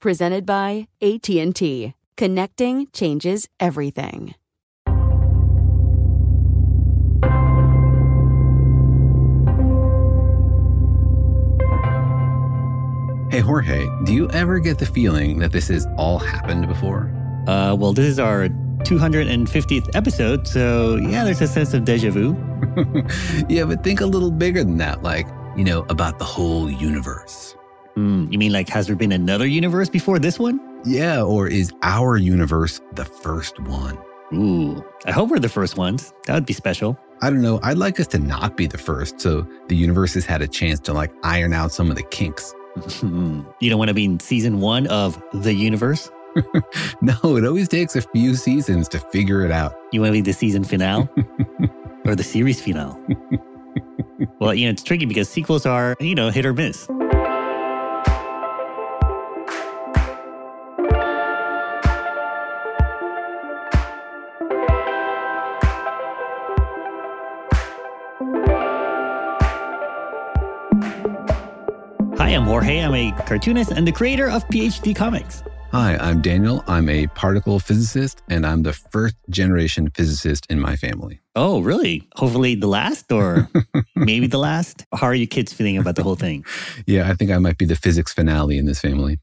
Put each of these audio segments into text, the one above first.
Presented by AT&T. Connecting changes everything. Hey, Jorge, do you ever get the feeling that this has all happened before? Well, this is our 250th episode, so yeah, there's a sense of deja vu. Yeah, but think a little bigger than that, like, you know, about the whole universe. You mean like, has there been another universe before this one? Yeah, or is our universe the first one? Ooh, I hope we're the first ones. That would be special. I don't know. I'd like us to not be the first, so the universe has had a chance to like iron out some of the kinks. You don't want to be in season one of the universe? No, it always takes a few seasons to figure it out. You want to be the season finale? Or the series finale? Well, you know, it's tricky because sequels are, you know, hit or miss. I'm Jorge. I'm a cartoonist and the creator of PhD Comics. Hi, I'm Daniel. I'm a particle physicist, and I'm the first generation physicist in my family. Oh, really? Hopefully the last, or maybe the last. How are you kids feeling about the whole thing? Yeah, I think I might be the physics finale in this family.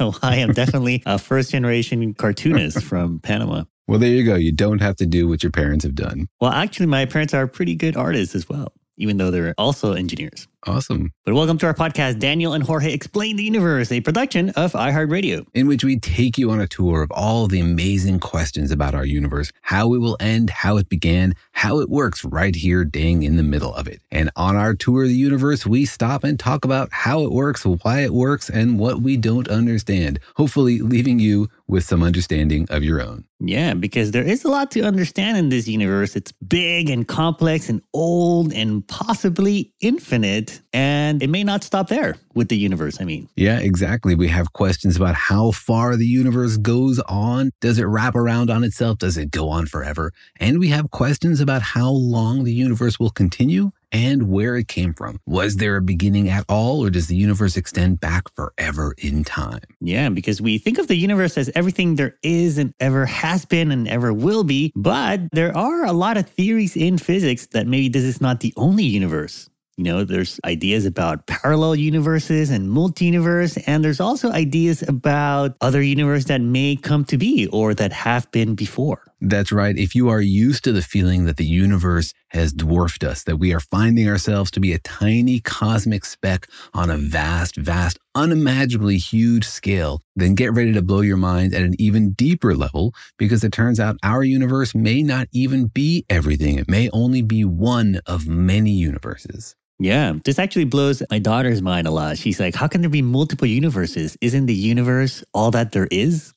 Well, I am definitely a first generation cartoonist from Panama. Well, there you go. You don't have to do what your parents have done. Well, actually, my parents are pretty good artists as well, even though they're also engineers. Awesome. But welcome to our podcast, Daniel and Jorge Explain the Universe, a production of iHeartRadio, in which we take you on a tour of all the amazing questions about our universe, how it will end, how it began, how it works right here, dang in the middle of it. And on our tour of the universe, we stop and talk about how it works, why it works, and what we don't understand, hopefully leaving you with some understanding of your own. Yeah, because there is a lot to understand in this universe. It's big and complex and old and possibly infinite. And it may not stop there with the universe, I mean. Yeah, exactly. We have questions about how far the universe goes on. Does it wrap around on itself? Does it go on forever? And we have questions about how long the universe will continue and where it came from. Was there a beginning at all, or does the universe extend back forever in time? Yeah, because we think of the universe as everything there is and ever has been and ever will be. But there are a lot of theories in physics that maybe this is not the only universe. You know, there's ideas about parallel universes and multi-universe, and there's also ideas about other universes that may come to be or that have been before. That's right. If you are used to the feeling that the universe has dwarfed us, that we are finding ourselves to be a tiny cosmic speck on a vast, vast, unimaginably huge scale, then get ready to blow your mind at an even deeper level, because it turns out our universe may not even be everything. It may only be one of many universes. Yeah, this actually blows my daughter's mind a lot. She's like, how can there be multiple universes? Isn't the universe all that there is?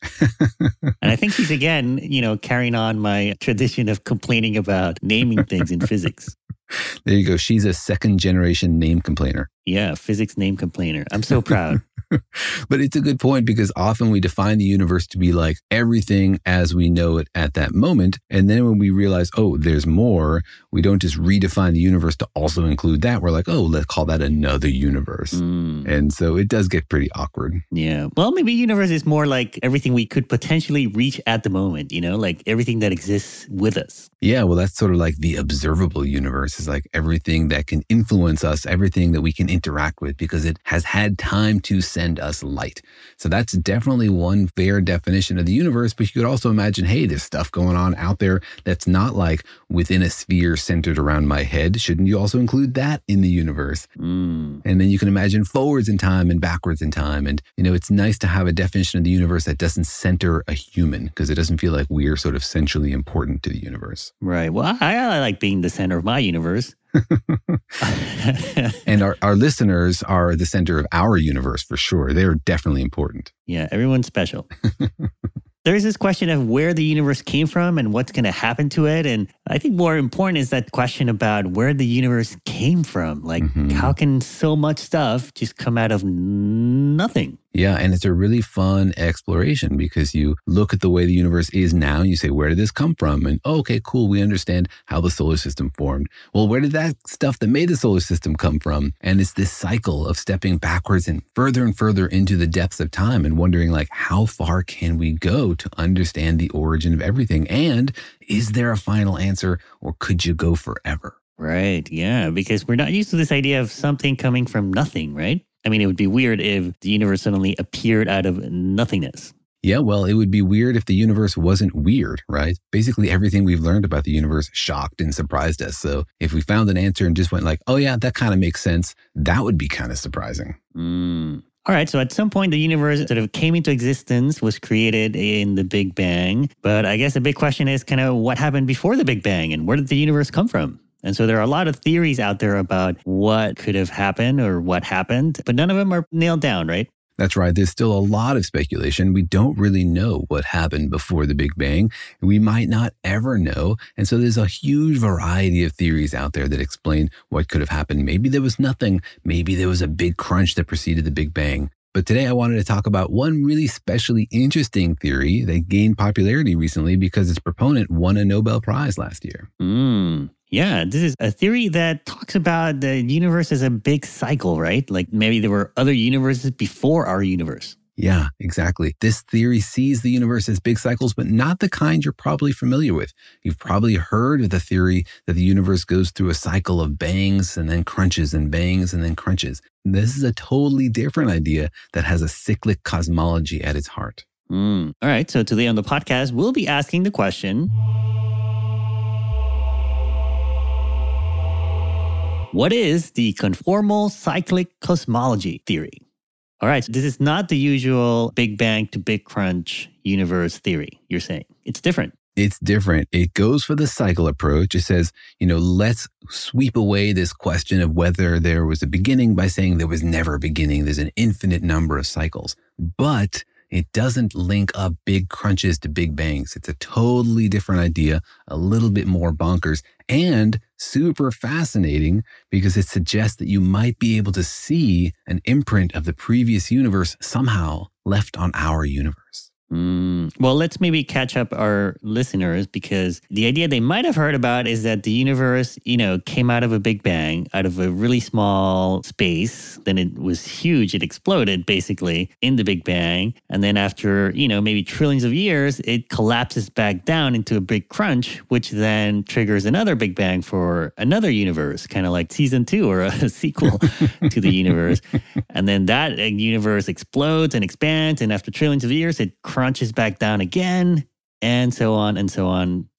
And I think she's, again, carrying on my tradition of complaining about naming things in physics. There you go. She's a second generation name complainer. Yeah, physics name complainer. I'm so proud. But it's a good point, because often we define the universe to be like everything as we know it at that moment. And then when we realize, oh, there's more, we don't just redefine the universe to also include that. We're like, oh, let's call that another universe. Mm. And so it does get pretty awkward. Yeah. Well, maybe universe is more like everything we could potentially reach at the moment, like everything that exists with us. Yeah. Well, that's sort of like the observable universe is like everything that can influence us, everything that we can interact with because it has had time to send us light. So that's definitely one fair definition of the universe, but you could also imagine, hey, there's stuff going on out there that's not like within a sphere centered around my head. Shouldn't you also include that in the universe? Mm. And then you can imagine forwards in time and backwards in time. And, it's nice to have a definition of the universe that doesn't center a human because it doesn't feel like we're sort of centrally important to the universe. Right. Well, I like being the center of my universe. And our listeners are the center of our universe for sure. They're definitely important. Yeah, everyone's special. There's this question of where the universe came from and what's going to happen to it. And I think more important is that question about where the universe came from. Like, How can so much stuff just come out of nothing? Yeah, and it's a really fun exploration because you look at the way the universe is now and you say, where did this come from? And, oh, okay, cool, we understand how the solar system formed. Well, where did that stuff that made the solar system come from? And it's this cycle of stepping backwards and further into the depths of time and wondering, like, how far can we go to understand the origin of everything? And is there a final answer, or could you go forever? Right, yeah, because we're not used to this idea of something coming from nothing, right? I mean, it would be weird if the universe suddenly appeared out of nothingness. Yeah, well, it would be weird if the universe wasn't weird, right? Basically, everything we've learned about the universe shocked and surprised us. So if we found an answer and just went like, oh yeah, that kind of makes sense, that would be kind of surprising. Mm. All right, so at some point, the universe sort of came into existence, was created in the Big Bang. But I guess the big question is kind of what happened before the Big Bang and where did the universe come from? And so there are a lot of theories out there about what could have happened or what happened, but none of them are nailed down, right? That's right. There's still a lot of speculation. We don't really know what happened before the Big Bang. We might not ever know. And so there's a huge variety of theories out there that explain what could have happened. Maybe there was nothing. Maybe there was a big crunch that preceded the Big Bang. But today I wanted to talk about one really specially interesting theory that gained popularity recently because its proponent won a Nobel Prize last year. Mm. Yeah, this is a theory that talks about the universe as a big cycle, right? Like maybe there were other universes before our universe. Yeah, exactly. This theory sees the universe as big cycles, but not the kind you're probably familiar with. You've probably heard of the theory that the universe goes through a cycle of bangs and then crunches and bangs and then crunches. This is a totally different idea that has a cyclic cosmology at its heart. Mm. All right, so today on the podcast, we'll be asking the question, what is the conformal cyclic cosmology theory? All right, so this is not the usual Big Bang to Big Crunch universe theory, you're saying. It's different. It's different. It goes for the cycle approach. It says, let's sweep away this question of whether there was a beginning by saying there was never a beginning. There's an infinite number of cycles. But it doesn't link up big crunches to big bangs. It's a totally different idea, a little bit more bonkers, and super fascinating because it suggests that you might be able to see an imprint of the previous universe somehow left on our universe. Mm. Well, let's maybe catch up our listeners because the idea they might have heard about is that the universe, came out of a big bang, out of a really small space. Then it was huge. It exploded basically in the big bang. And then after, maybe trillions of years, it collapses back down into a big crunch, which then triggers another big bang for another universe, kind of like season 2 or a sequel to the universe. And then that universe explodes and expands. And after trillions of years, it crunches back down again, and so on,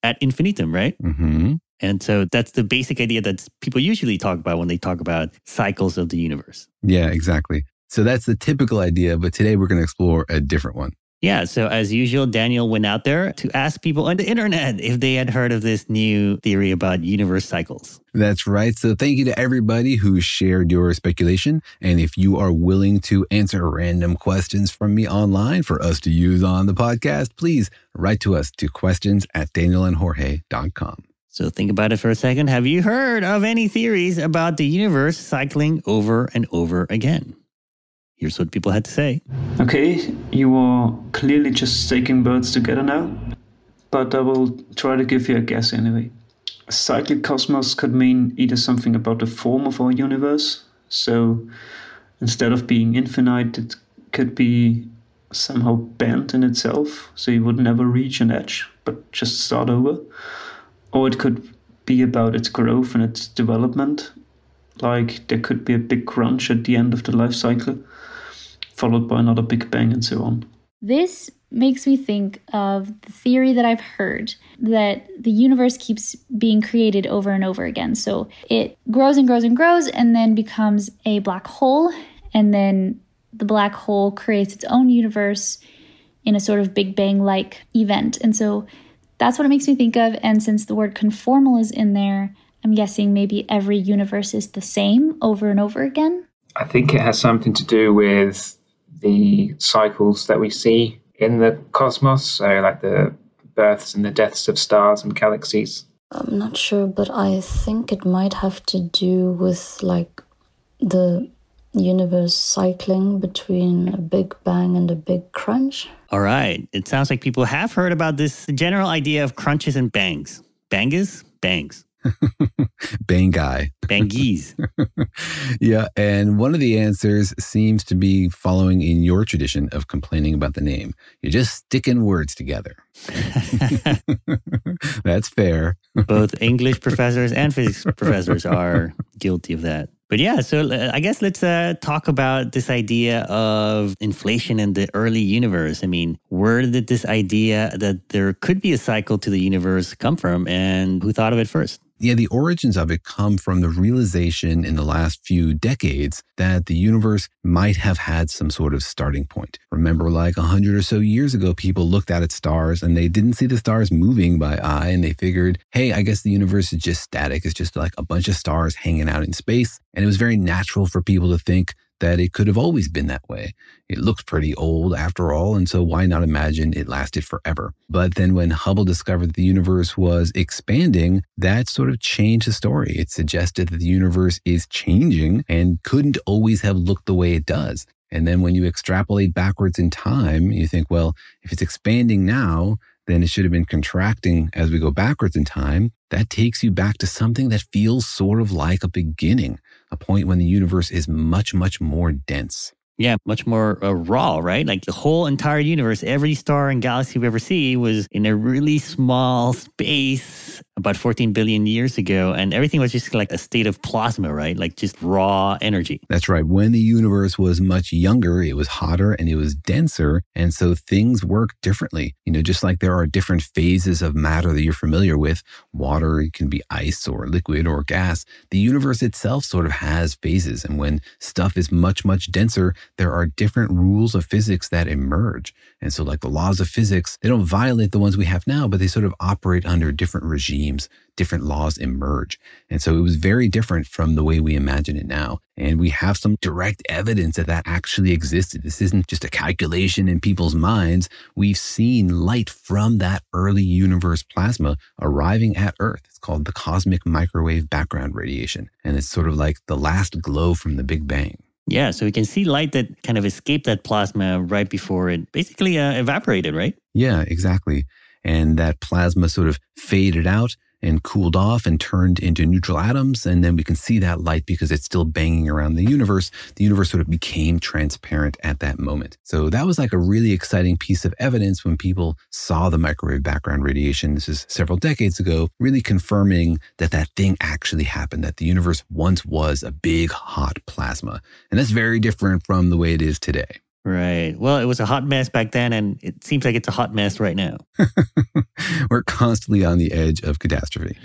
at infinitum, right? Mm-hmm. And so that's the basic idea that people usually talk about when they talk about cycles of the universe. Yeah, exactly. So that's the typical idea, but today we're going to explore a different one. Yeah, so as usual, Daniel went out there to ask people on the internet if they had heard of this new theory about universe cycles. That's right. So thank you to everybody who shared your speculation. And if you are willing to answer random questions from me online for us to use on the podcast, please write to us to questions@danielandjorge.com. So think about it for a second. Have you heard of any theories about the universe cycling over and over again? Here's what people had to say. Okay, you are clearly just staking birds together now, but I will try to give you a guess anyway. A cyclic cosmos could mean either something about the form of our universe. So instead of being infinite, it could be somehow bent in itself. So you would never reach an edge, but just start over. Or it could be about its growth and its development. Like there could be a big crunch at the end of the life cycle, followed by another Big Bang and so on. This makes me think of the theory that I've heard that the universe keeps being created over and over again. So it grows and grows and grows and then becomes a black hole. And then the black hole creates its own universe in a sort of Big Bang-like event. And so that's what it makes me think of. And since the word conformal is in there, I'm guessing maybe every universe is the same over and over again. I think it has something to do with the cycles that we see in the cosmos, so like the births and the deaths of stars and galaxies. I'm not sure, but I think it might have to do with like the universe cycling between a Big Bang and a big crunch. All right. It sounds like people have heard about this general idea of crunches and bangs. Bangas? Bangs. Bangai. Bangies. Yeah, and one of the answers seems to be following in your tradition of complaining about the name. You're just sticking words together. That's fair. Both English professors and physics professors are guilty of that. But yeah, so I guess let's talk about this idea of inflation in the early universe. I mean, where did this idea that there could be a cycle to the universe come from, and who thought of it first? Yeah, the origins of it come from the realization in the last few decades that the universe might have had some sort of starting point. Remember, like 100 or so years ago, people looked out at stars and they didn't see the stars moving by eye, and they figured, hey, I guess the universe is just static. It's just like a bunch of stars hanging out in space. And it was very natural for people to think that it could have always been that way. It looks pretty old after all, and so why not imagine it lasted forever? But then when Hubble discovered that the universe was expanding, that sort of changed the story. It suggested that the universe is changing and couldn't always have looked the way it does. And then when you extrapolate backwards in time, you think, well, if it's expanding now, then it should have been contracting as we go backwards in time. That takes you back to something that feels sort of like a beginning, a point when the universe is much, much more dense. Yeah, much more raw, right? Like the whole entire universe, every star and galaxy we ever see was in a really small space about 14 billion years ago. And everything was just like a state of plasma, right? Like just raw energy. That's right. When the universe was much younger, it was hotter and it was denser. And so things work differently. You know, just like there are different phases of matter that you're familiar with. Water, it can be ice or liquid or gas. The universe itself sort of has phases. And when stuff is much, much denser, there are different rules of physics that emerge. And so like the laws of physics, they don't violate the ones we have now, but they sort of operate under different regimes, different laws emerge. And so it was very different from the way we imagine it now. And we have some direct evidence that that actually existed. This isn't just a calculation in people's minds. We've seen light from that early universe plasma arriving at Earth. It's called the cosmic microwave background radiation. And it's sort of like the last glow from the Big Bang. Yeah, so we can see light that kind of escaped that plasma right before it basically evaporated, right? Yeah, exactly. And that plasma sort of faded out and cooled off and turned into neutral atoms. And then we can see that light because it's still banging around the universe. The universe sort of became transparent at that moment. So that was like a really exciting piece of evidence when people saw the microwave background radiation. This is several decades ago, really confirming that that thing actually happened, that the universe once was a big hot plasma. And that's very different from the way it is today. Right. Well, it was a hot mess back then, and it seems like it's a hot mess right now. We're constantly on the edge of catastrophe.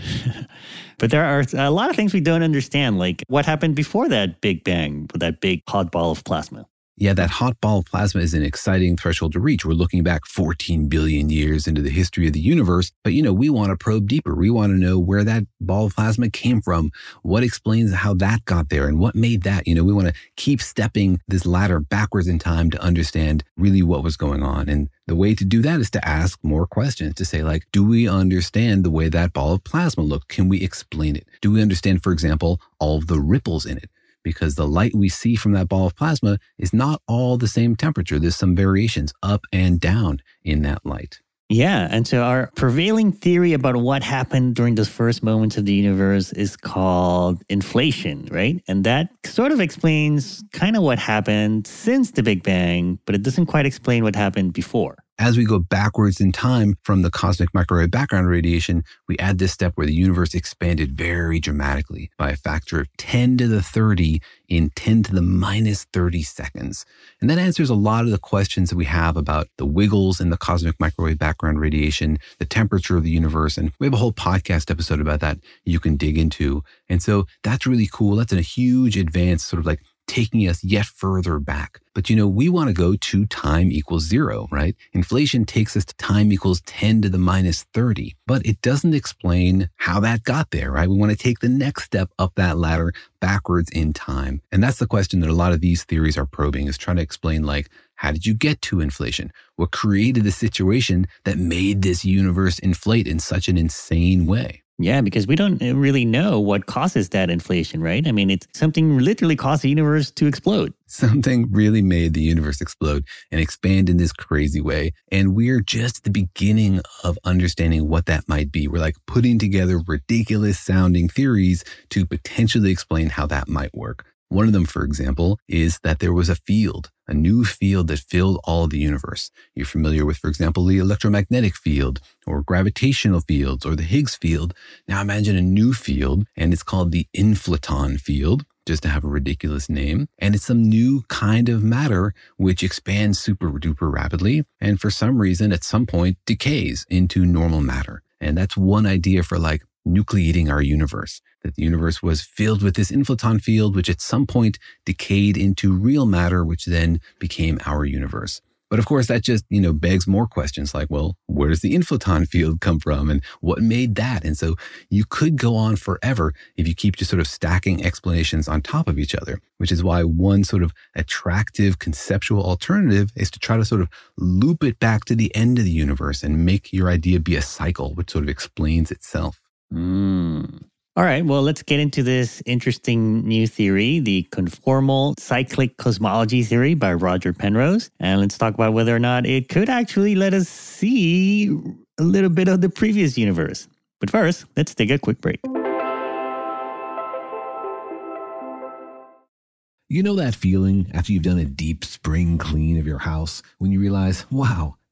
But there are a lot of things we don't understand, like what happened before that Big Bang, with that big hot ball of plasma. Yeah, that hot ball of plasma is an exciting threshold to reach. We're looking back 14 billion years into the history of the universe, but we want to probe deeper. We want to know where that ball of plasma came from, what explains how that got there and what made that. We want to keep stepping this ladder backwards in time to understand really what was going on. And the way to do that is to ask more questions, to say, like, do we understand the way that ball of plasma looked? Can we explain it? Do we understand, for example, all of the ripples in it? Because the light we see from that ball of plasma is not all the same temperature. There's some variations up and down in that light. Yeah, and so our prevailing theory about what happened during those first moments of the universe is called inflation, right? And that sort of explains kind of what happened since the Big Bang, but it doesn't quite explain what happened before. As we go backwards in time from the cosmic microwave background radiation, we add this step where the universe expanded very dramatically by a factor of 10 to the 30 in 10 to the minus 30 seconds. And that answers a lot of the questions that we have about the wiggles in the cosmic microwave background radiation, the temperature of the universe. And we have a whole podcast episode about that you can dig into. And so that's really cool. That's a huge advance, sort of like taking us yet further back. But, we want to go to time equals zero, right? Inflation takes us to time equals 10 to the minus 30, but it doesn't explain how that got there, right? We want to take the next step up that ladder backwards in time. And that's the question that a lot of these theories are probing, is trying to explain, like, how did you get to inflation? What created the situation that made this universe inflate in such an insane way? Yeah, because we don't really know what causes that inflation, right? I mean, it's something literally caused the universe to explode. Something really made the universe explode and expand in this crazy way. And we're just at the beginning of understanding what that might be. We're like putting together ridiculous sounding theories to potentially explain how that might work. One of them, for example, is that there was a field, a new field that filled all of the universe. You're familiar with, for example, the electromagnetic field or gravitational fields or the Higgs field. Now imagine a new field, and it's called the inflaton field, just to have a ridiculous name. And it's some new kind of matter which expands super duper rapidly and for some reason at some point decays into normal matter. And that's one idea for like nucleating our universe, that the universe was filled with this inflaton field, which at some point decayed into real matter, which then became our universe. But of course, that just, begs more questions like, well, where does the inflaton field come from and what made that? And so you could go on forever if you keep just sort of stacking explanations on top of each other, which is why one sort of attractive conceptual alternative is to try to sort of loop it back to the end of the universe and make your idea be a cycle, which sort of explains itself. All right, well, let's get into this interesting new theory, the conformal cyclic cosmology theory by Roger Penrose. And let's talk about whether or not it could actually let us see a little bit of the previous universe. But first, let's take a quick break. That feeling after you've done a deep spring clean of your house when you realize, wow,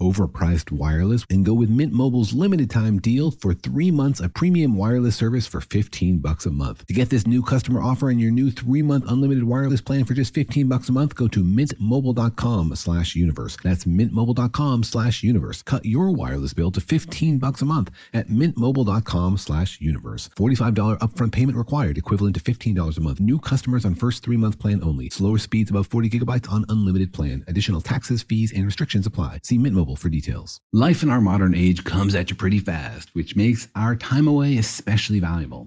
overpriced wireless and go with Mint Mobile's limited time deal for 3 months of premium wireless service for $15 a month. To get this new customer offer and your new 3-month unlimited wireless plan for just $15 a month, go to mintmobile.com/universe. That's mintmobile.com/universe. Cut your wireless bill to $15 a month at mintmobile.com/universe. $45 upfront payment required, equivalent to $15 a month. New customers on first 3-month plan only. Slower speeds above 40 gigabytes on unlimited plan. Additional taxes, fees, and restrictions apply. See Mint Mobile for details. Life in our modern age comes at you pretty fast, which makes our time away especially valuable.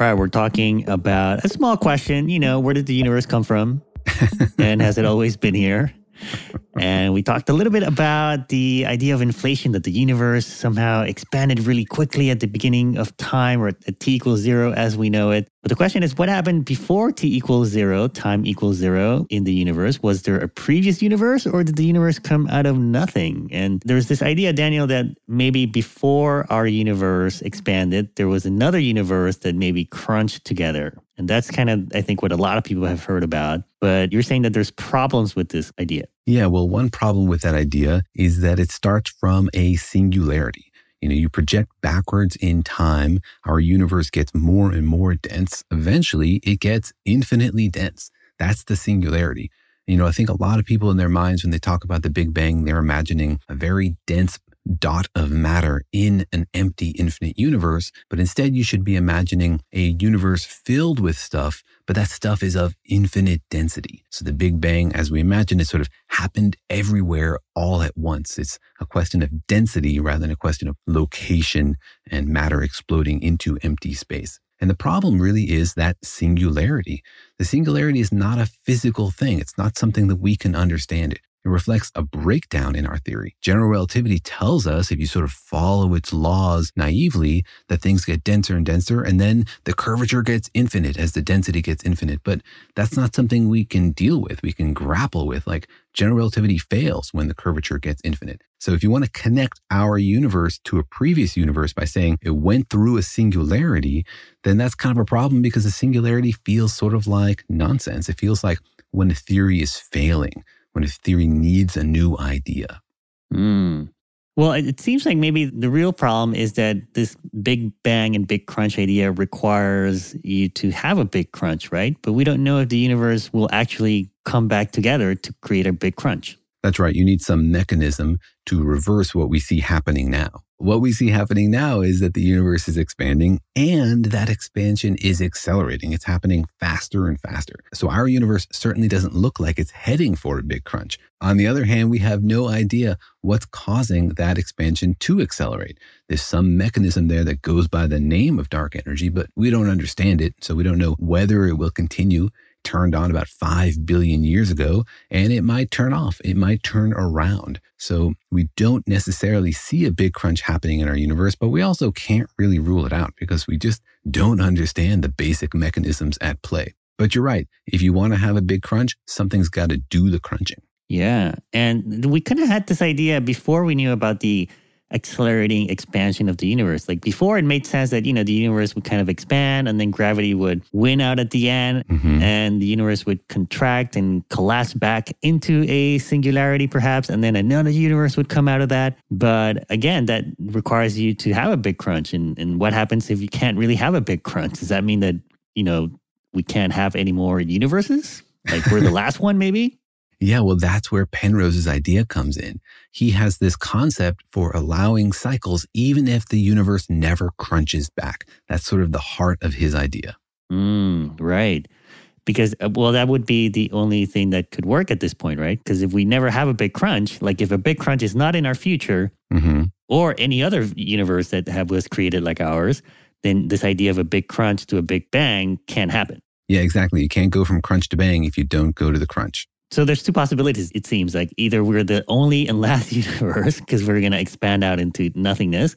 All right, we're talking about a small question, you know, where did the universe come from? And has it always been here? And we talked a little bit about the idea of inflation, that the universe somehow expanded really quickly at the beginning of time, or at t = 0 as we know it. But the question is, what happened before t = 0, time = 0 in the universe? Was there a previous universe, or did the universe come out of nothing? And there's this idea, Daniel, that maybe before our universe expanded, there was another universe that maybe crunched together. And that's kind of, I think, what a lot of people have heard about. But you're saying that there's problems with this idea. Yeah, well, one problem with that idea is that it starts from a singularity. You know, you project backwards in time, our universe gets more and more dense. Eventually, it gets infinitely dense. That's the singularity. You know, I think a lot of people in their minds, when they talk about the Big Bang, they're imagining a very dense dot of matter in an empty infinite universe, but instead you should be imagining a universe filled with stuff, but that stuff is of infinite density. So the Big Bang, as we imagine, it sort of happened everywhere all at once. It's a question of density rather than a question of location and matter exploding into empty space. And the problem really is that singularity. The singularity is not a physical thing. It's not something that we can understand it. It reflects a breakdown in our theory. General relativity tells us, if you sort of follow its laws naively, that things get denser and denser, and then the curvature gets infinite as the density gets infinite. But that's not something we can deal with, we can grapple with. Like, general relativity fails when the curvature gets infinite. So if you want to connect our universe to a previous universe by saying it went through a singularity, then that's kind of a problem, because a singularity feels sort of like nonsense. It feels like when a theory is failing, when a theory needs a new idea. Well, it seems like maybe the real problem is that this Big Bang and Big Crunch idea requires you to have a big crunch, right? But we don't know if the universe will actually come back together to create a big crunch. That's right. You need some mechanism to reverse what we see happening now. What we see happening now is that the universe is expanding, and that expansion is accelerating. It's happening faster and faster. So our universe certainly doesn't look like it's heading for a big crunch. On the other hand, we have no idea what's causing that expansion to accelerate. There's some mechanism there that goes by the name of dark energy, but we don't understand it. So we don't know whether it will continue turned on about 5 billion years ago, and it might turn off, it might turn around. So we don't necessarily see a big crunch happening in our universe, but we also can't really rule it out because we just don't understand the basic mechanisms at play. But you're right, if you want to have a big crunch, something's got to do the crunching. Yeah, and we kind of had this idea before we knew about the accelerating expansion of the universe. Like before, it made sense that, you know, the universe would kind of expand and then gravity would win out at the end, and the universe would contract and collapse back into a singularity perhaps, and then another universe would come out of that. But again, that requires you to have a big crunch. And what happens if you can't really have a big crunch? Does that mean that, you know, we can't have any more universes? Like we're the last one maybe? Yeah, well, that's where Penrose's idea comes in. He has this concept for allowing cycles, even if the universe never crunches back. That's sort of the heart of his idea. Right. Because, well, that would be the only thing that could work at this point, right? Because if we never have a big crunch, like if a big crunch is not in our future or any other universe that was created like ours, then this idea of a big crunch to a big bang can't happen. Yeah, exactly. You can't go from crunch to bang if you don't go to the crunch. So there's two possibilities, it seems like. Either we're the only and last universe because we're going to expand out into nothingness,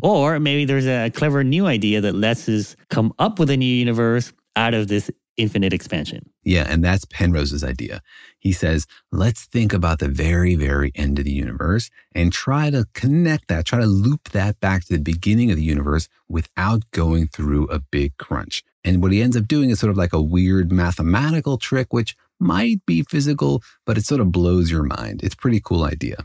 or maybe there's a clever new idea that lets us come up with a new universe out of this infinite expansion. Yeah, and that's Penrose's idea. He says, let's think about the very, very end of the universe and try to connect that, try to loop that back to the beginning of the universe without going through a big crunch. And what he ends up doing is sort of like a weird mathematical trick, which might be physical, but it sort of blows your mind. It's a pretty cool idea.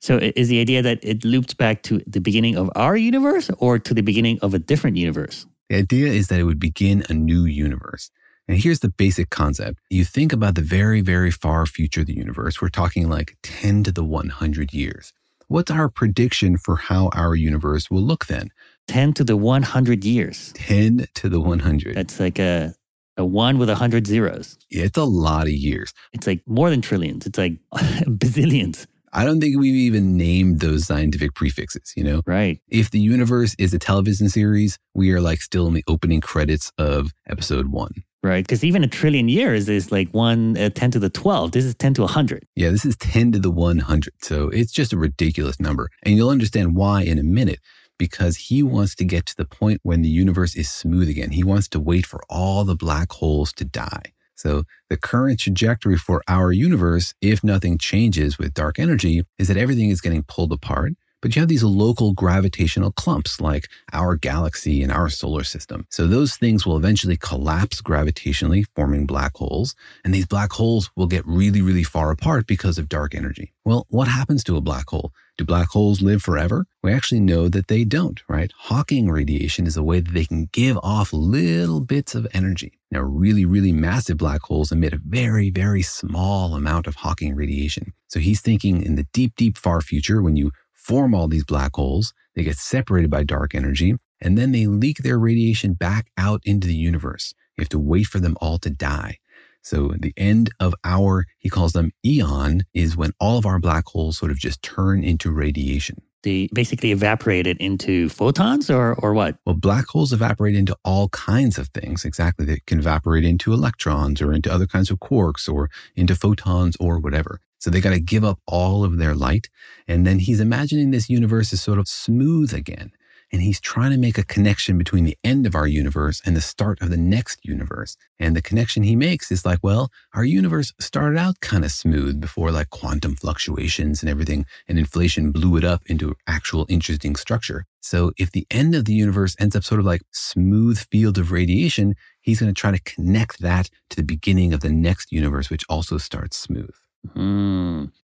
So is the idea that it loops back to the beginning of our universe or to the beginning of a different universe? The idea is that it would begin a new universe. And here's the basic concept. You think about the very, very far future of the universe. We're talking like 10 to the 100 years. What's our prediction for how our universe will look then? 10 to the 100 years. 10 to the 100. That's like a one with 100 zeros. Yeah, it's a lot of years. It's like more than trillions. It's like bazillions. I don't think we've even named those scientific prefixes, you know? Right. If the universe is a television series, we are like still in the opening credits of episode 1. Right, because even a trillion years is like 10 to the 12. This is 10 to 100. Yeah, this is 10 to the 100. So it's just a ridiculous number. And you'll understand why in a minute, because he wants to get to the point when the universe is smooth again. He wants to wait for all the black holes to die. So the current trajectory for our universe, if nothing changes with dark energy, is that everything is getting pulled apart. But you have these local gravitational clumps like our galaxy and our solar system. So those things will eventually collapse gravitationally, forming black holes. And these black holes will get really, really far apart because of dark energy. Well, what happens to a black hole? Do black holes live forever? We actually know that they don't, right? Hawking radiation is a way that they can give off little bits of energy. Now, really, really massive black holes emit a very, very small amount of Hawking radiation. So he's thinking in the deep, deep far future, when you form all these black holes, they get separated by dark energy, and then they leak their radiation back out into the universe. You have to wait for them all to die. So the end of our, he calls them eon, is when all of our black holes sort of just turn into radiation. They basically evaporate it into photons or what? Well, black holes evaporate into all kinds of things. Exactly. They can evaporate into electrons or into other kinds of quarks or into photons or whatever. So they got to give up all of their light. And then he's imagining this universe is sort of smooth again. And he's trying to make a connection between the end of our universe and the start of the next universe. And the connection he makes is like, well, our universe started out kind of smooth before like quantum fluctuations and everything, and inflation blew it up into actual interesting structure. So if the end of the universe ends up sort of like smooth field of radiation, he's going to try to connect that to the beginning of the next universe, which also starts smooth.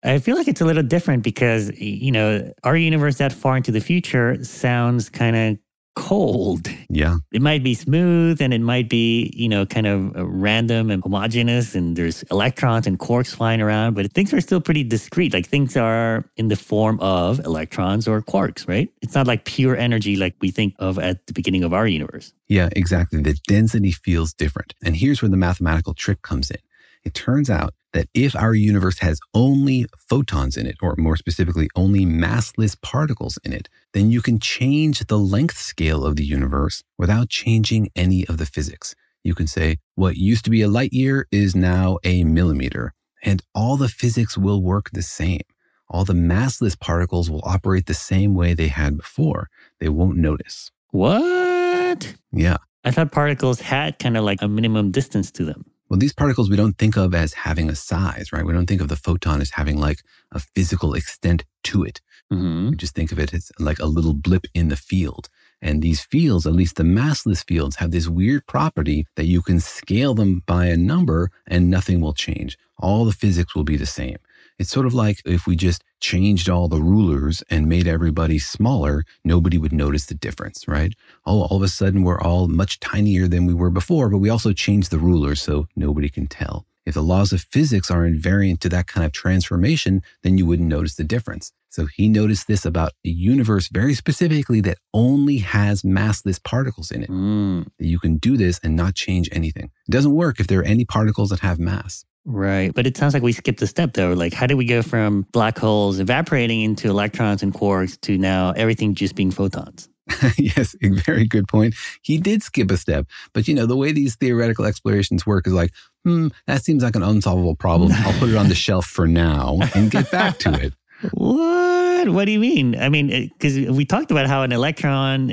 I feel like it's a little different because, you know, our universe that far into the future sounds kind of cold. Yeah. It might be smooth and it might be, you know, kind of random and homogeneous and there's electrons and quarks flying around, but things are still pretty discrete. Like things are in the form of electrons or quarks, right? It's not like pure energy like we think of at the beginning of our universe. Yeah, exactly. The density feels different. And here's where the mathematical trick comes in. It turns out that if our universe has only photons in it, or more specifically, only massless particles in it, then you can change the length scale of the universe without changing any of the physics. You can say, what used to be a light year is now a millimeter, and all the physics will work the same. All the massless particles will operate the same way they had before. They won't notice. What? Yeah. I thought particles had kind of like a minimum distance to them. Well, these particles we don't think of as having a size, right? We don't think of the photon as having like a physical extent to it. We just think of it as like a little blip in the field. And these fields, at least the massless fields, have this weird property that you can scale them by a number and nothing will change. All the physics will be the same. It's sort of like if we just changed all the rulers and made everybody smaller, nobody would notice the difference, right? All of a sudden, we're all much tinier than we were before, but we also changed the rulers so nobody can tell. If the laws of physics are invariant to that kind of transformation, then you wouldn't notice the difference. So he noticed this about a universe very specifically that only has massless particles in it. You can do this and not change anything. It doesn't work if there are any particles that have mass. Right. But it sounds like we skipped a step though. Like, how did we go from black holes evaporating into electrons and quarks to now everything just being photons? Yes, a very good point. He did skip a step. But, you know, the way these theoretical explorations work is like, that seems like an unsolvable problem. I'll put it on the shelf for now and get back to it. What? What do you mean? I mean, because we talked about how an electron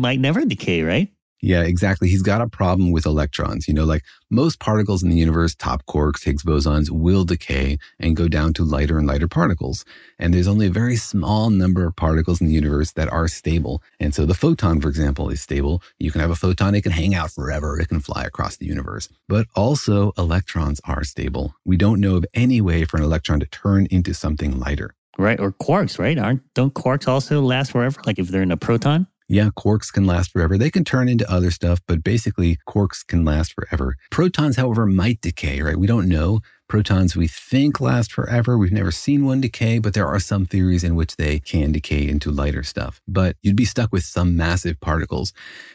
might never decay, right? Yeah, exactly. He's got a problem with electrons. You know, like most particles in the universe, top quarks, Higgs bosons, will decay and go down to lighter and lighter particles. And there's only a very small number of particles in the universe that are stable. And so the photon, for example, is stable. You can have a photon, it can hang out forever, it can fly across the universe. But also electrons are stable. We don't know of any way for an electron to turn into something lighter. Right, or quarks, right? Don't quarks also last forever, like if they're in a proton? Yeah, quarks can last forever. They can turn into other stuff, but basically quarks can last forever. Protons, however, might decay, right? We don't know. Protons we think last forever. We've never seen one decay, but there are some theories in which they can decay into lighter stuff. But you'd be stuck with some massive particles.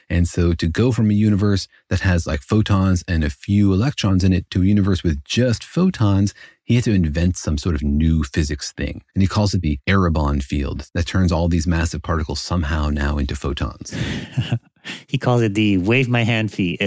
And so to go from a universe that has like photons and a few electrons in it to a universe with just photons, he had to invent some sort of new physics thing. And he calls it the Erebon field that turns all these massive particles somehow now into photons. He calls it the wave my hand field.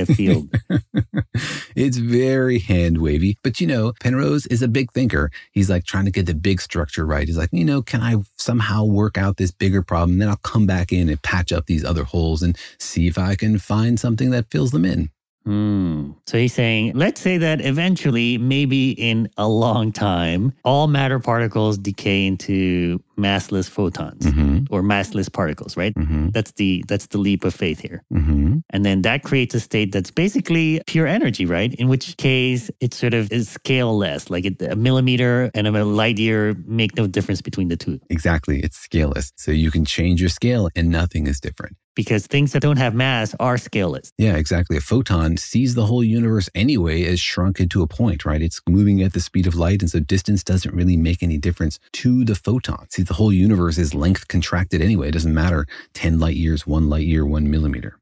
It's very hand wavy. But, you know, Penrose is a big thinker. He's like trying to get the big structure right. He's like, you know, can I somehow work out this bigger problem? Then I'll come back in and patch up these other holes and see if I can find something that fills them in. So he's saying, let's say that eventually, maybe in a long time, all matter particles decay into massless photons or massless particles, right? That's the leap of faith here. And then that creates a state that's basically pure energy, right? In which case, it sort of is scaleless, like a millimeter and a light year make no difference between the two. Exactly. It's scaleless. So you can change your scale and nothing is different. Because things that don't have mass are scaleless. Yeah, exactly. A photon sees the whole universe anyway as shrunk into a point, right? It's moving at the speed of light, and so distance doesn't really make any difference to the photon. See, the whole universe is length contracted anyway. It doesn't matter 10 light years, 1 light year, 1 millimeter.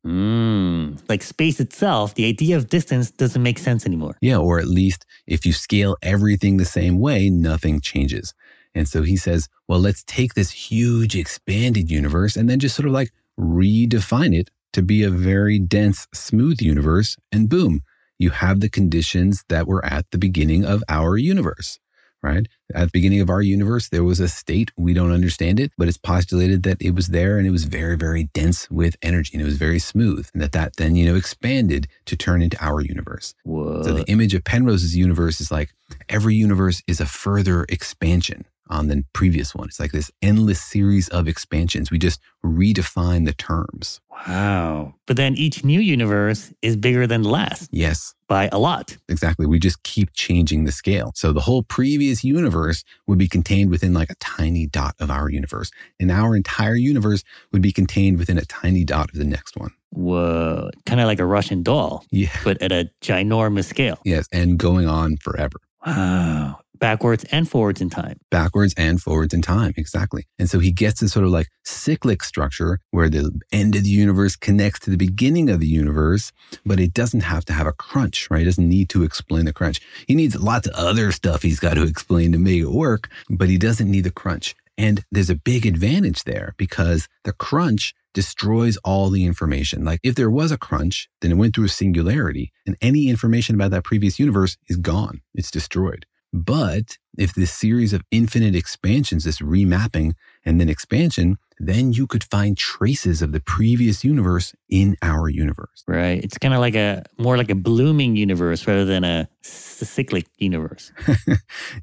Like space itself, the idea of distance doesn't make sense anymore. Yeah, or at least if you scale everything the same way, nothing changes. And so he says, well, let's take this huge expanded universe and then just sort of like redefine it to be a very dense, smooth universe, and boom, you have the conditions that were at the beginning of our universe, right? At the beginning of our universe, there was a state, we don't understand it, but it's postulated that it was there and it was very, very dense with energy and it was very smooth, and that then, you know, expanded to turn into our universe. What? So the image of Penrose's universe is like every universe is a further expansion on the previous one. It's like this endless series of expansions. We just redefine the terms. Wow. But then each new universe is bigger than the last. Yes. By a lot. Exactly. We just keep changing the scale. So the whole previous universe would be contained within like a tiny dot of our universe. And our entire universe would be contained within a tiny dot of the next one. Whoa. Kind of like a Russian doll. Yeah. But at a ginormous scale. Yes. And going on forever. Wow. Backwards and forwards in time. Backwards and forwards in time, exactly. And so he gets this sort of like cyclic structure where the end of the universe connects to the beginning of the universe, but it doesn't have to have a crunch, right? It doesn't need to explain the crunch. He needs lots of other stuff he's got to explain to make it work, but he doesn't need the crunch. And there's a big advantage there because the crunch destroys all the information. Like if there was a crunch, then it went through a singularity and any information about that previous universe is gone. It's destroyed. But if this series of infinite expansions, this remapping and then expansion, then you could find traces of the previous universe in our universe. Right. It's kind of like more like a blooming universe rather than a cyclic universe.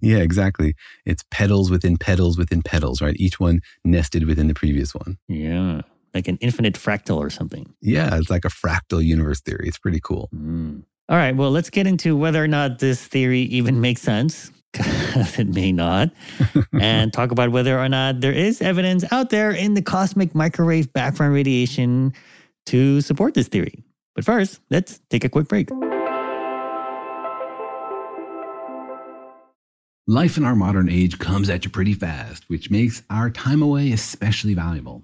Yeah, exactly. It's petals within petals within petals, right? Each one nested within the previous one. Yeah. Like an infinite fractal or something. Yeah. It's like a fractal universe theory. It's pretty cool. All right, well, let's get into whether or not this theory even makes sense, because it may not, and talk about whether or not there is evidence out there in the cosmic microwave background radiation to support this theory. But first, let's take a quick break. Life in our modern age comes at you pretty fast, which makes our time away especially valuable.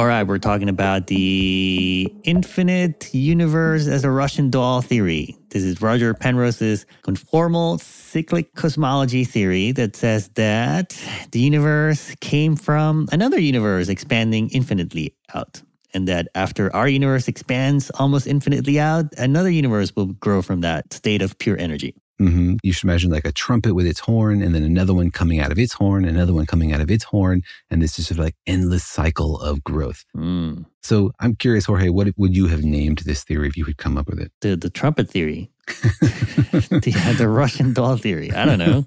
All right, we're talking about the infinite universe as a Russian doll theory. This is Roger Penrose's conformal cyclic cosmology theory that says that the universe came from another universe expanding infinitely out, and that after our universe expands almost infinitely out, another universe will grow from that state of pure energy. Mm-hmm. You should imagine like a trumpet with its horn, and then another one coming out of its horn, another one coming out of its horn, and this is sort of like endless cycle of growth. Mm. So I'm curious, Jorge, what would you have named this theory if you had come up with it? The trumpet theory. The Russian doll theory. I don't know.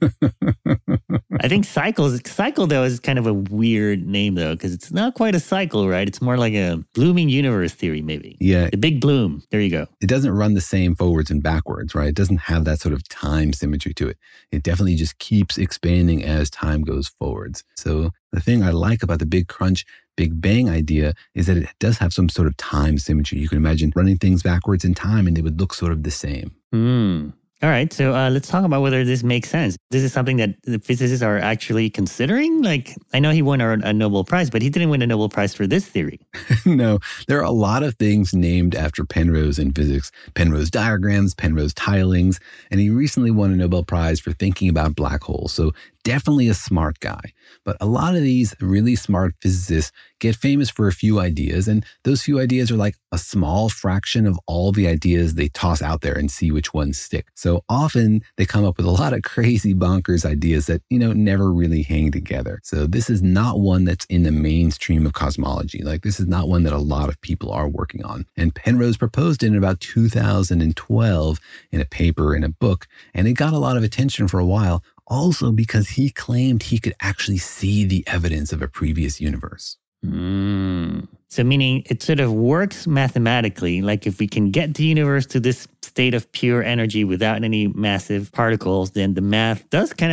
I think cycle though is kind of a weird name though, because it's not quite a cycle, right? It's more like a blooming universe theory maybe. Yeah. The big bloom. There you go. It doesn't run the same forwards and backwards, right? It doesn't have that sort of time symmetry to it. It definitely just keeps expanding as time goes forwards. So the thing I like about the big crunch, Big Bang idea is that it does have some sort of time symmetry. You can imagine running things backwards in time and they would look sort of the same. Mm. All right. So let's talk about whether this makes sense. This is something that the physicists are actually considering. Like, I know he won a Nobel Prize, but he didn't win a Nobel Prize for this theory. No, there are a lot of things named after Penrose in physics. Penrose diagrams, Penrose tilings, and he recently won a Nobel Prize for thinking about black holes. So definitely a smart guy. But a lot of these really smart physicists get famous for a few ideas, and those few ideas are like a small fraction of all the ideas they toss out there and see which ones stick. So often they come up with a lot of crazy bonkers ideas that, you know, never really hang together. So this is not one that's in the mainstream of cosmology. Like this is not one that a lot of people are working on. And Penrose proposed it in about 2012 in a paper, in a book, and it got a lot of attention for a while. Also because he claimed he could actually see the evidence of a previous universe. Mm. So meaning it sort of works mathematically, like if we can get the universe to this state of pure energy without any massive particles, then the math does kind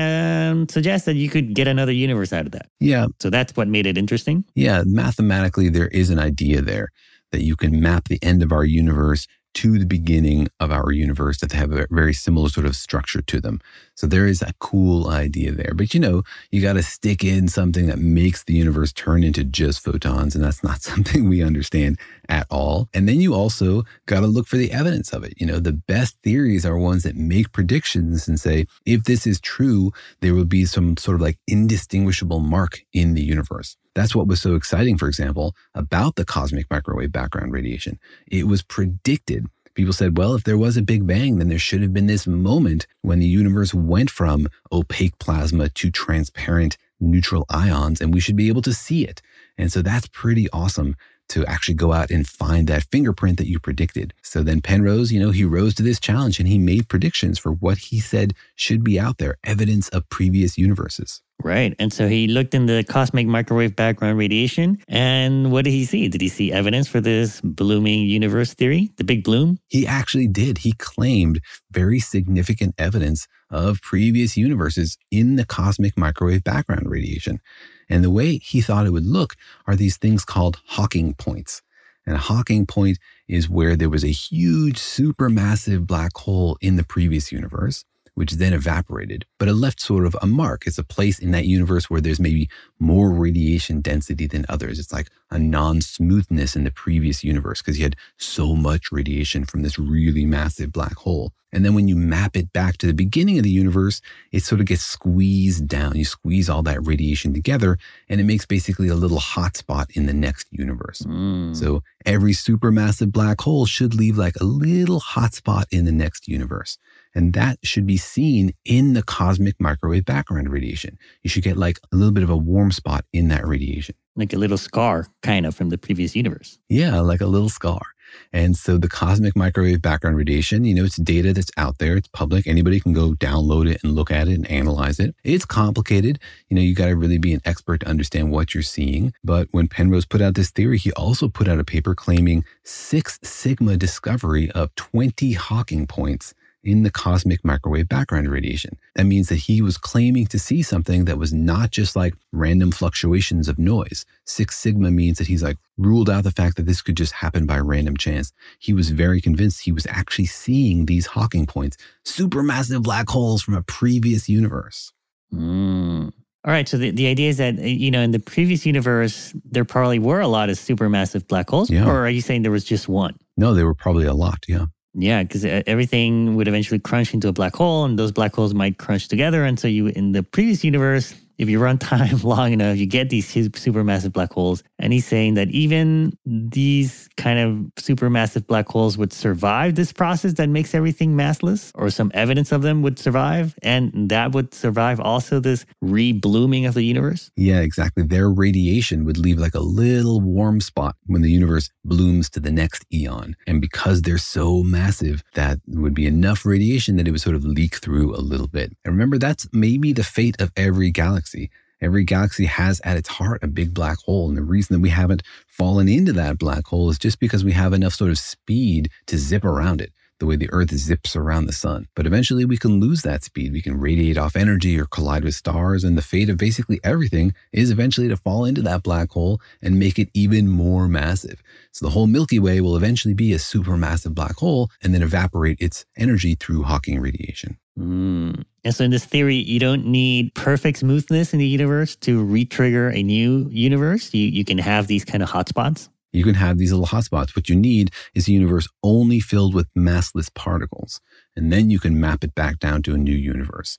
of suggest that you could get another universe out of that. Yeah. So that's what made it interesting? Yeah, mathematically there is an idea there that you can map the end of our universe to the beginning of our universe that have a very similar sort of structure to them. So there is a cool idea there. But you know, you got to stick in something that makes the universe turn into just photons, and that's not something we understand at all. And then you also got to look for the evidence of it. You know, the best theories are ones that make predictions and say, if this is true, there will be some sort of like indistinguishable mark in the universe. That's what was so exciting, for example, about the cosmic microwave background radiation. It was predicted. People said, well, if there was a Big Bang, then there should have been this moment when the universe went from opaque plasma to transparent neutral ions, and we should be able to see it. And so that's pretty awesome to actually go out and find that fingerprint that you predicted. So then Penrose, you know, he rose to this challenge and he made predictions for what he said should be out there, evidence of previous universes. Right. And so he looked in the cosmic microwave background radiation. And what did he see? Did he see evidence for this blooming universe theory, the big bloom? He actually did. He claimed very significant evidence of previous universes in the cosmic microwave background radiation. And the way he thought it would look are these things called Hawking points. And a Hawking point is where there was a huge supermassive black hole in the previous universe, which then evaporated, but it left sort of a mark. It's a place in that universe where there's maybe more radiation density than others. It's like a non-smoothness in the previous universe because you had so much radiation from this really massive black hole. And then when you map it back to the beginning of the universe, it sort of gets squeezed down. You squeeze all that radiation together, and it makes basically a little hot spot in the next universe. So every supermassive black hole should leave like a little hot spot in the next universe. And that should be seen in the cosmic microwave background radiation. You should get like a little bit of a warm spot in that radiation. Like a little scar, kind of, from the previous universe. Yeah, like a little scar. And so the cosmic microwave background radiation, you know, it's data that's out there. It's public. Anybody can go download it and look at it and analyze it. It's complicated. You know, you got to really be an expert to understand what you're seeing. But when Penrose put out this theory, he also put out a paper claiming 6 sigma discovery of 20 Hawking points in the cosmic microwave background radiation. That means that he was claiming to see something that was not just like random fluctuations of noise. 6 sigma means that he's like ruled out the fact that this could just happen by random chance. He was very convinced he was actually seeing these Hawking points, supermassive black holes from a previous universe. All right. So the idea is that, you know, in the previous universe, there probably were a lot of supermassive black holes. Yeah. Or are you saying there was just one? No, there were probably a lot. Yeah. Yeah, because everything would eventually crunch into a black hole, and those black holes might crunch together. And so you, in the previous universe, if you run time long enough, you get these supermassive black holes. And he's saying that even these kind of supermassive black holes would survive this process that makes everything massless, or some evidence of them would survive. And that would survive also this re-blooming of the universe. Yeah, exactly. Their radiation would leave like a little warm spot when the universe blooms to the next eon. And because they're so massive, that would be enough radiation that it would sort of leak through a little bit. And remember, that's maybe the fate of every galaxy. Every galaxy has at its heart a big black hole. And the reason that we haven't fallen into that black hole is just because we have enough sort of speed to zip around it, the way the Earth zips around the sun. But eventually we can lose that speed. We can radiate off energy or collide with stars. And the fate of basically everything is eventually to fall into that black hole and make it even more massive. So the whole Milky Way will eventually be a supermassive black hole and then evaporate its energy through Hawking radiation. And so in this theory, you don't need perfect smoothness in the universe to re-trigger a new universe. You can have these kind of hotspots. You can have these little hotspots. What you need is a universe only filled with massless particles. And then you can map it back down to a new universe.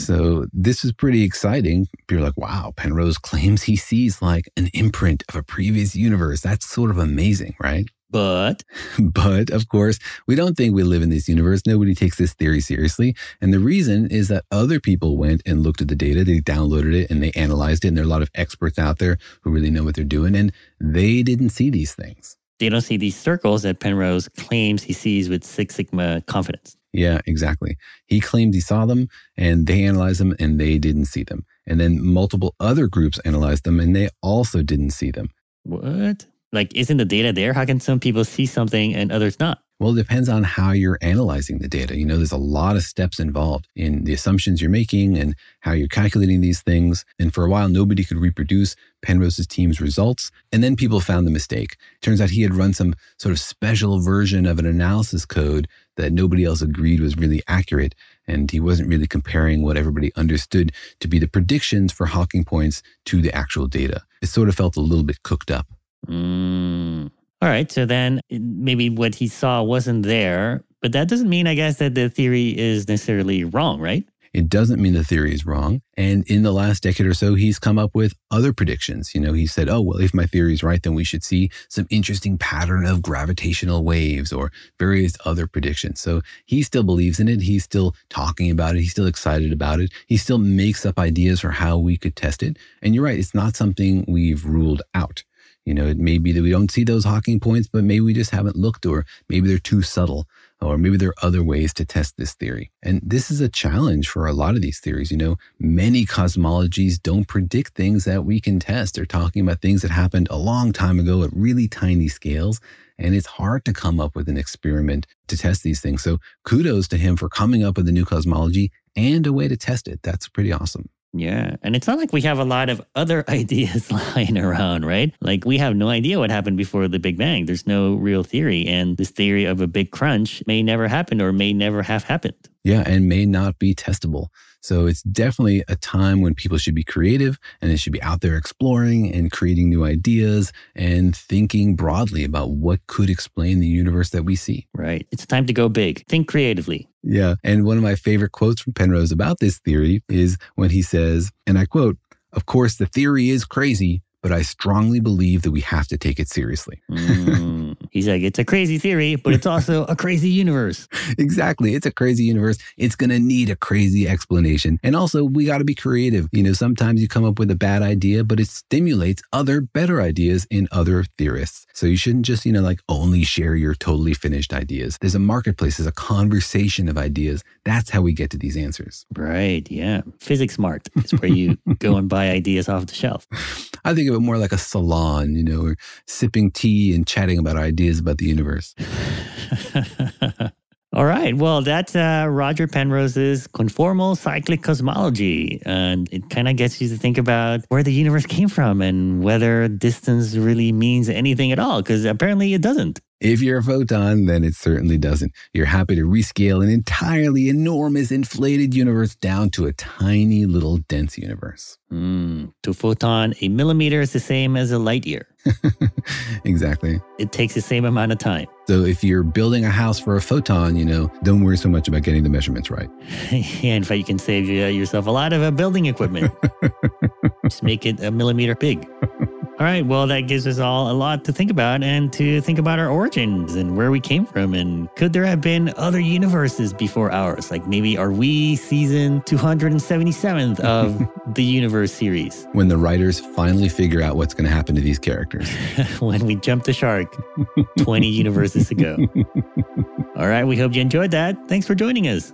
So this is pretty exciting. People are like, wow, Penrose claims he sees like an imprint of a previous universe. That's sort of amazing, right? But of course, we don't think we live in this universe. Nobody takes this theory seriously. And the reason is that other people went and looked at the data. They downloaded it and they analyzed it. And there are a lot of experts out there who really know what they're doing. And they didn't see these things. They don't see these circles that Penrose claims he sees with 6 sigma confidence. Yeah, exactly. He claimed he saw them and they analyzed them and they didn't see them. And then multiple other groups analyzed them and they also didn't see them. What? Like, isn't the data there? How can some people see something and others not? Well, it depends on how you're analyzing the data. You know, there's a lot of steps involved in the assumptions you're making and how you're calculating these things. And for a while, nobody could reproduce Penrose's team's results. And then people found the mistake. Turns out he had run some sort of special version of an analysis code that nobody else agreed was really accurate. And he wasn't really comparing what everybody understood to be the predictions for Hawking points to the actual data. It sort of felt a little bit cooked up. All right. So then maybe what he saw wasn't there, but that doesn't mean, I guess, that the theory is necessarily wrong, right? It doesn't mean the theory is wrong. And in the last decade or so, he's come up with other predictions. You know, he said, oh, well, if my theory is right, then we should see some interesting pattern of gravitational waves or various other predictions. So he still believes in it. He's still talking about it. He's still excited about it. He still makes up ideas for how we could test it. And you're right. It's not something we've ruled out. You know, it may be that we don't see those Hawking points, but maybe we just haven't looked, or maybe they're too subtle, or maybe there are other ways to test this theory. And this is a challenge for a lot of these theories. You know, many cosmologies don't predict things that we can test. They're talking about things that happened a long time ago at really tiny scales. And it's hard to come up with an experiment to test these things. So kudos to him for coming up with a new cosmology and a way to test it. That's pretty awesome. Yeah. And it's not like we have a lot of other ideas lying around, right? Like we have no idea what happened before the Big Bang. There's no real theory. And this theory of a big crunch may never happen or may never have happened. Yeah. And may not be testable. So it's definitely a time when people should be creative and they should be out there exploring and creating new ideas and thinking broadly about what could explain the universe that we see. Right. It's time to go big. Think creatively. Yeah. And one of my favorite quotes from Penrose about this theory is when he says, and I quote, "Of course, the theory is crazy, but I strongly believe that we have to take it seriously." He's like, it's a crazy theory, but it's also a crazy universe. Exactly. It's a crazy universe. It's going to need a crazy explanation. And also, we got to be creative. You know, sometimes you come up with a bad idea, but it stimulates other better ideas in other theorists. So you shouldn't just, you know, like only share your totally finished ideas. There's a marketplace. There's a conversation of ideas. That's how we get to these answers. Right. Yeah. Physics Mart is where you go and buy ideas off the shelf. I think of it more like a salon, you know, or sipping tea and chatting about ideas about the universe. All right. Well, that's Roger Penrose's conformal cyclic cosmology. And it kind of gets you to think about where the universe came from and whether distance really means anything at all, because apparently it doesn't. If you're a photon, then it certainly doesn't. You're happy to rescale an entirely enormous inflated universe down to a tiny little dense universe. To a photon, a millimeter is the same as a light year. Exactly. It takes the same amount of time. So if you're building a house for a photon, you know, don't worry so much about getting the measurements right. Yeah, in fact, you can save yourself a lot of building equipment. Just make it a millimeter big. All right. Well, that gives us all a lot to think about and to think about our origins and where we came from. And could there have been other universes before ours? Like maybe are we season 277th of the universe series? When the writers finally figure out what's going to happen to these characters. When we jumped the shark 20 universes ago. All right. We hope you enjoyed that. Thanks for joining us.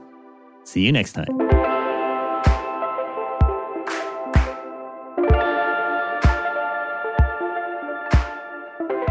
See you next time.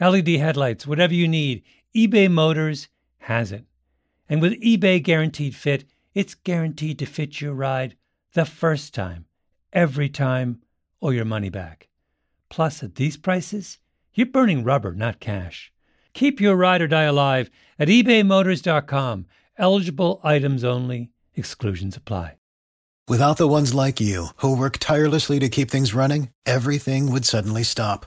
LED headlights, whatever you need, eBay Motors has it. And with eBay Guaranteed Fit, it's guaranteed to fit your ride the first time, every time, or your money back. Plus, at these prices, you're burning rubber, not cash. Keep your ride or die alive at ebaymotors.com. Eligible items only. Exclusions apply. Without the ones like you, who work tirelessly to keep things running, everything would suddenly stop.